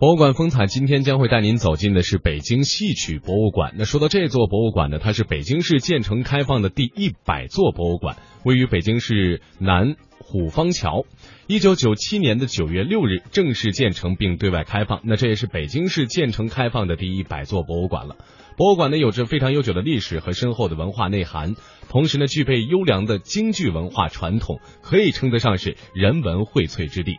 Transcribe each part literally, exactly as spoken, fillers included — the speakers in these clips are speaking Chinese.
博物馆风采今天将会带您走进的是北京戏曲博物馆。那说到这座博物馆呢，它是北京市建成开放的第一百座博物馆，位于北京市南虎坊桥。一九九七年的九月六日正式建成并对外开放，那这也是北京市建成开放的第一百座博物馆了。博物馆呢有着非常悠久的历史和深厚的文化内涵，同时呢具备优良的京剧文化传统，可以称得上是人文荟萃之地。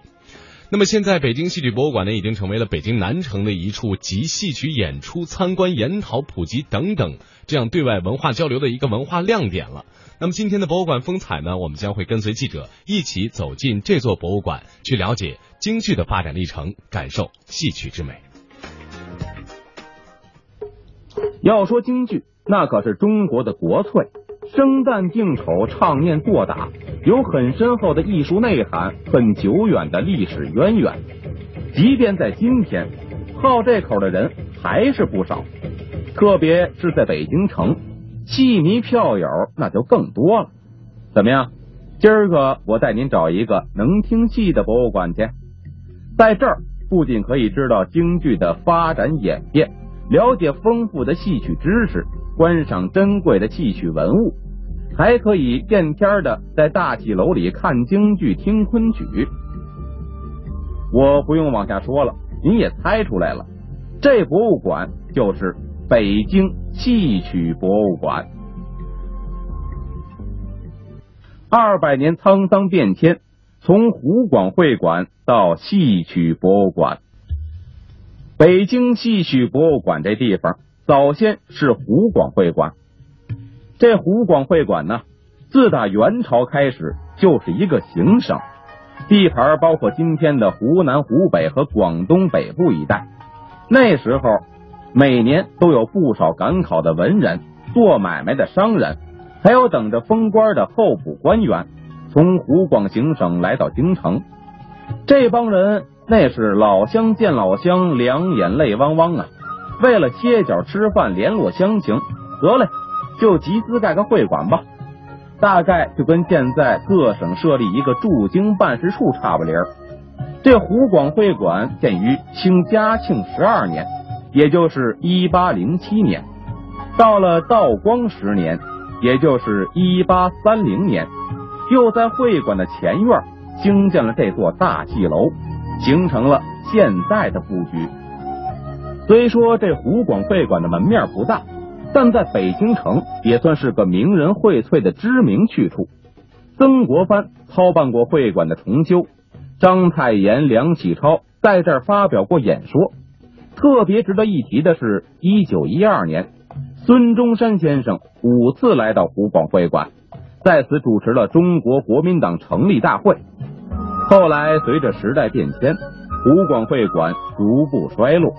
那么现在北京戏曲博物馆呢已经成为了北京南城的一处集戏曲演出、参观、研讨、普及等等这样对外文化交流的一个文化亮点了。那么今天的博物馆风采呢，我们将会跟随记者一起走进这座博物馆，去了解京剧的发展历程，感受戏曲之美。要说京剧，那可是中国的国粹，生旦净丑、唱念做打，有很深厚的艺术内涵，很久远的历史渊源。即便在今天，好这口的人还是不少，特别是在北京城，戏迷票友那就更多了。怎么样，今儿个我带您找一个能听戏的博物馆去。在这儿不仅可以知道京剧的发展演变，了解丰富的戏曲知识，观赏珍贵的戏曲文物，还可以见天的在大戏楼里看京剧、听昆曲。我不用往下说了，您也猜出来了，这博物馆就是北京戏曲博物馆。二百年沧桑变迁，从湖广会馆到戏曲博物馆。北京戏曲博物馆这地方早先是湖广会馆。这湖广会馆呢，自打元朝开始就是一个行省，地盘包括今天的湖南、湖北和广东北部一带。那时候每年都有不少赶考的文人、做买卖的商人，还有等着封官的候补官员，从湖广行省来到京城。这帮人那是老乡见老乡，两眼泪汪汪啊！为了歇脚吃饭、联络乡情，得嘞，就集资盖个会馆吧。大概就跟现在各省设立一个驻京办事处差不离儿。这湖广会馆建于清嘉庆十二年。也就是一八零七年，到了道光十年，也就是一八三零年，又在会馆的前院兴建了这座大戏楼，形成了现在的布局。虽说这湖广会馆的门面不大，但在北京城也算是个名人荟萃的知名去处。曾国藩操办过会馆的重修，章太炎、梁启超在这儿发表过演说。特别值得一提的是一九一二年，孙中山先生五次来到湖广会馆，在此主持了中国国民党成立大会。后来随着时代变迁，湖广会馆逐步衰落，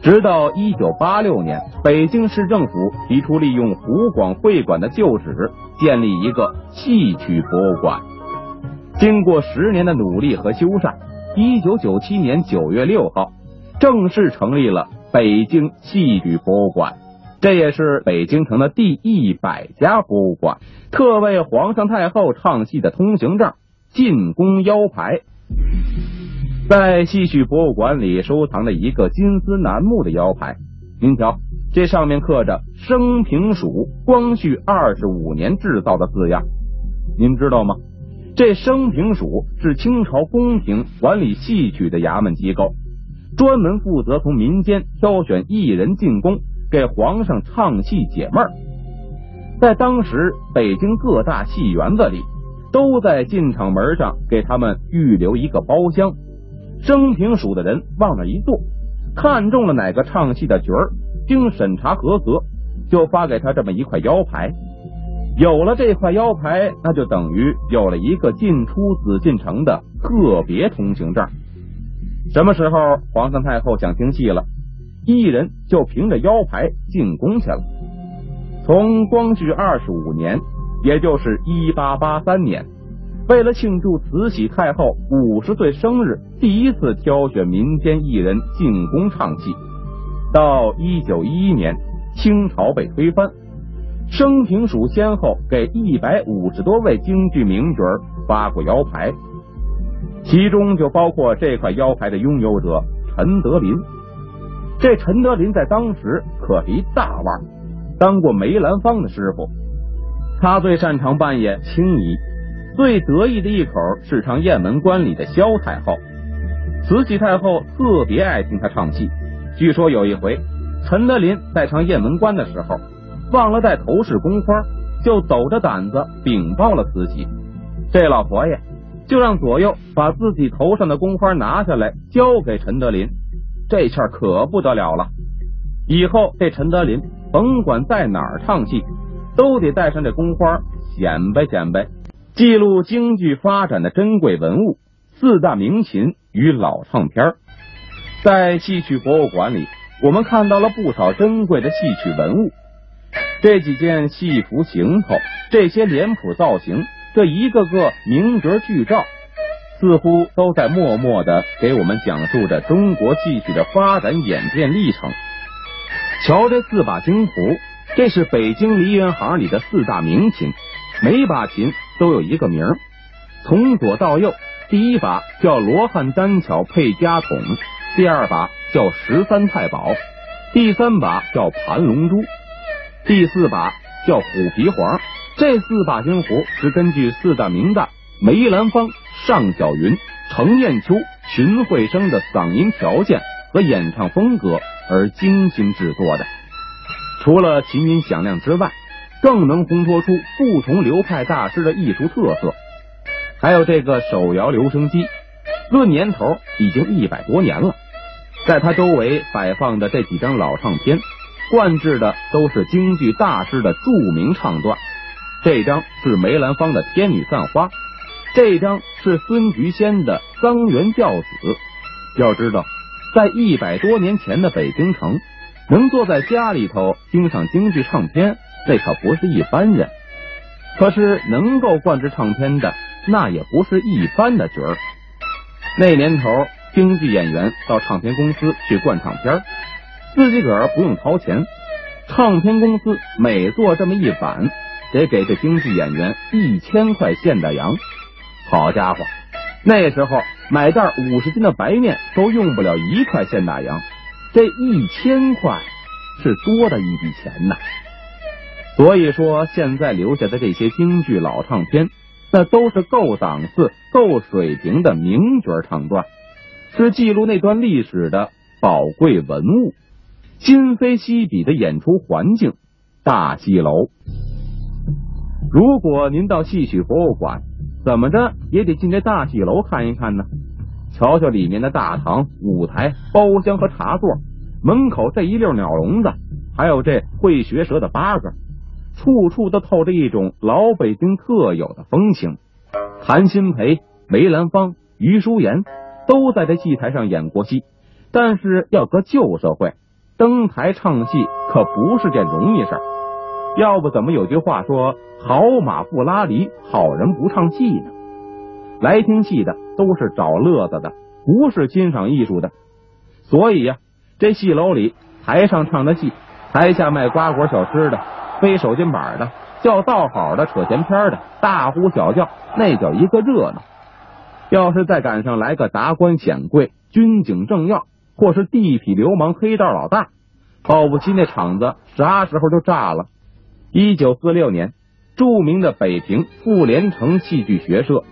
直到一九八六年，北京市政府提出利用湖广会馆的旧址建立一个戏曲博物馆。经过十年的努力和修缮，一九九七年九月六号正式成立了北京戏曲博物馆，这也是北京城的第一百家博物馆，特为皇上太后唱戏的通行证、进宫腰牌。在戏曲博物馆里收藏着一个金丝楠木的腰牌，您瞧，这上面刻着“升平署光绪二十五年制造”的字样。您知道吗？这升平署是清朝宫廷管理戏曲的衙门机构。专门负责从民间挑选艺人进宫，给皇上唱戏解闷儿。在当时北京各大戏园子里都在进场门上给他们预留一个包厢，升平署的人往那一坐，看中了哪个唱戏的角儿，经审查合格，就发给他这么一块腰牌。有了这块腰牌，那就等于有了一个进出紫禁城的特别通行证。什么时候皇上太后想听戏了，艺人就凭着腰牌进宫去了。从光绪二十五年，也就是一八八三年，为了庆祝慈禧太后五十岁生日，第一次挑选民间艺人进宫唱戏。到一九一一年，清朝被推翻，升平署先后给一百五十多位京剧名角发过腰牌。其中就包括这块腰牌的拥有者陈德林。这陈德林在当时可是一大腕，当过梅兰芳的师傅。他最擅长扮演青衣，最得意的一口是唱雁门关里的萧太后。慈禧太后特别爱听他唱戏，据说有一回陈德林在唱雁门关的时候忘了带头饰宫花，就抖着胆子禀报了慈禧。这老佛爷就让左右把自己头上的宫花拿下来交给陈德林。这下可不得了了，以后这陈德林甭管在哪儿唱戏都得带上这宫花显摆显摆。记录京剧发展的珍贵文物，四大名琴与老唱片。在戏曲博物馆里，我们看到了不少珍贵的戏曲文物，这几件戏服行头，这些脸谱造型，这一个个名角剧照，似乎都在默默地给我们讲述着中国戏曲的发展演变历程。瞧这四把京胡，这是北京梨园行里的四大名琴，每把琴都有一个名。从左到右，第一把叫罗汉单巧配家筒，第二把叫十三太保，第三把叫盘龙珠，第四把叫虎皮黄。这四把京胡是根据四大名旦梅兰芳、尚小云、程砚秋、荀慧生的嗓音条件和演唱风格而精心制作的。除了琴音响亮之外，更能烘托出不同流派大师的艺术特色。还有这个手摇留声机，论年头已经一百多年了。在它周围摆放的这几张老唱片，灌制的都是京剧大师的著名唱段。这张是梅兰芳的《天女散花》，这张是孙菊仙的《桑园教子》。要知道，在一百多年前的北京城，能坐在家里头听上京剧唱片，这可不是一般人。可是能够灌制唱片的，那也不是一般的角儿。那年头，京剧演员到唱片公司去灌唱片，自己个儿不用掏钱，唱片公司每做这么一版，得给这京剧演员一千块现大洋。好家伙，那时候买袋五十斤的白面都用不了一块现大洋，这一千块是多的一笔钱呐。所以说，现在留下的这些京剧老唱片，那都是够档次、够水平的名角唱段，是记录那段历史的宝贵文物。今非昔比的演出环境，大戏楼。如果您到戏曲博物馆，怎么着也得进这大戏楼看一看呢。瞧瞧里面的大堂、舞台、包厢和茶座，门口这一溜鸟笼子，还有这会学舌的八个，处处都透着一种老北京特有的风情。谭鑫培、梅兰芳、余叔岩都在这戏台上演过戏，但是要搁旧社会，登台唱戏可不是件容易事儿。要不怎么有句话说好马不拉犁，好人不唱戏呢？来听戏的都是找乐子的，不是欣赏艺术的。所以呀、啊，这戏楼里台上唱的戏，台下卖瓜果小吃的，背手巾板的，叫道好的，扯闲篇的，大呼小叫，那叫一个热闹。要是再赶上来个达官显贵、军警政要，或是地痞流氓、黑道老大，保不齐那场子啥时候就炸了。一九四六年，著名的北平傅连城戏剧学社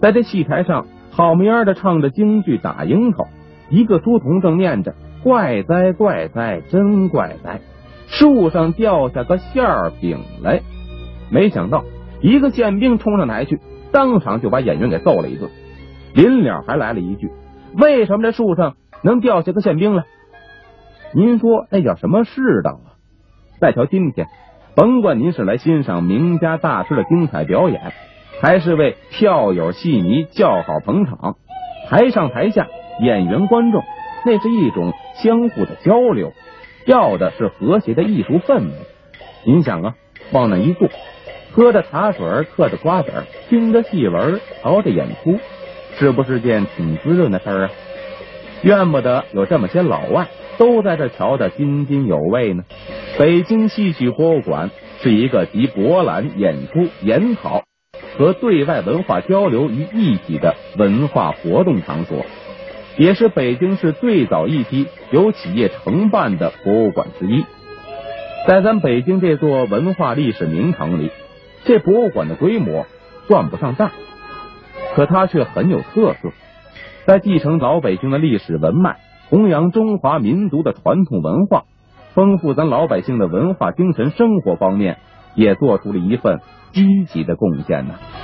在这戏台上好明儿的唱着京剧《打樱桃》，一个书童正念着怪哉怪哉真怪哉，树上掉下个馅儿饼来。没想到一个宪兵冲上台去，当场就把演员给揍了一顿。临了还来了一句，为什么这树上能掉下个宪兵来？您说那叫什么世道啊？再瞧今天，甭管您是来欣赏名家大师的精彩表演，还是为票友戏迷叫好捧场，台上台下演员观众，那是一种相互的交流，要的是和谐的艺术氛围。您想啊，往那一坐，喝着茶水，嗑着瓜子，听着戏文，熬着演出，是不是件挺滋润的事儿啊？怨不得有这么些老外都在这瞧得津津有味呢。北京戏曲博物馆是一个集博览、演出、研讨和对外文化交流于一体的文化活动场所。也是北京市最早一批由企业承办的博物馆之一。在咱北京这座文化历史名城里，这博物馆的规模算不上大，可它却很有特色，在继承老北京的历史文脉，弘扬中华民族的传统文化，丰富咱老百姓的文化精神生活方面，也做出了一份积极的贡献呢、啊。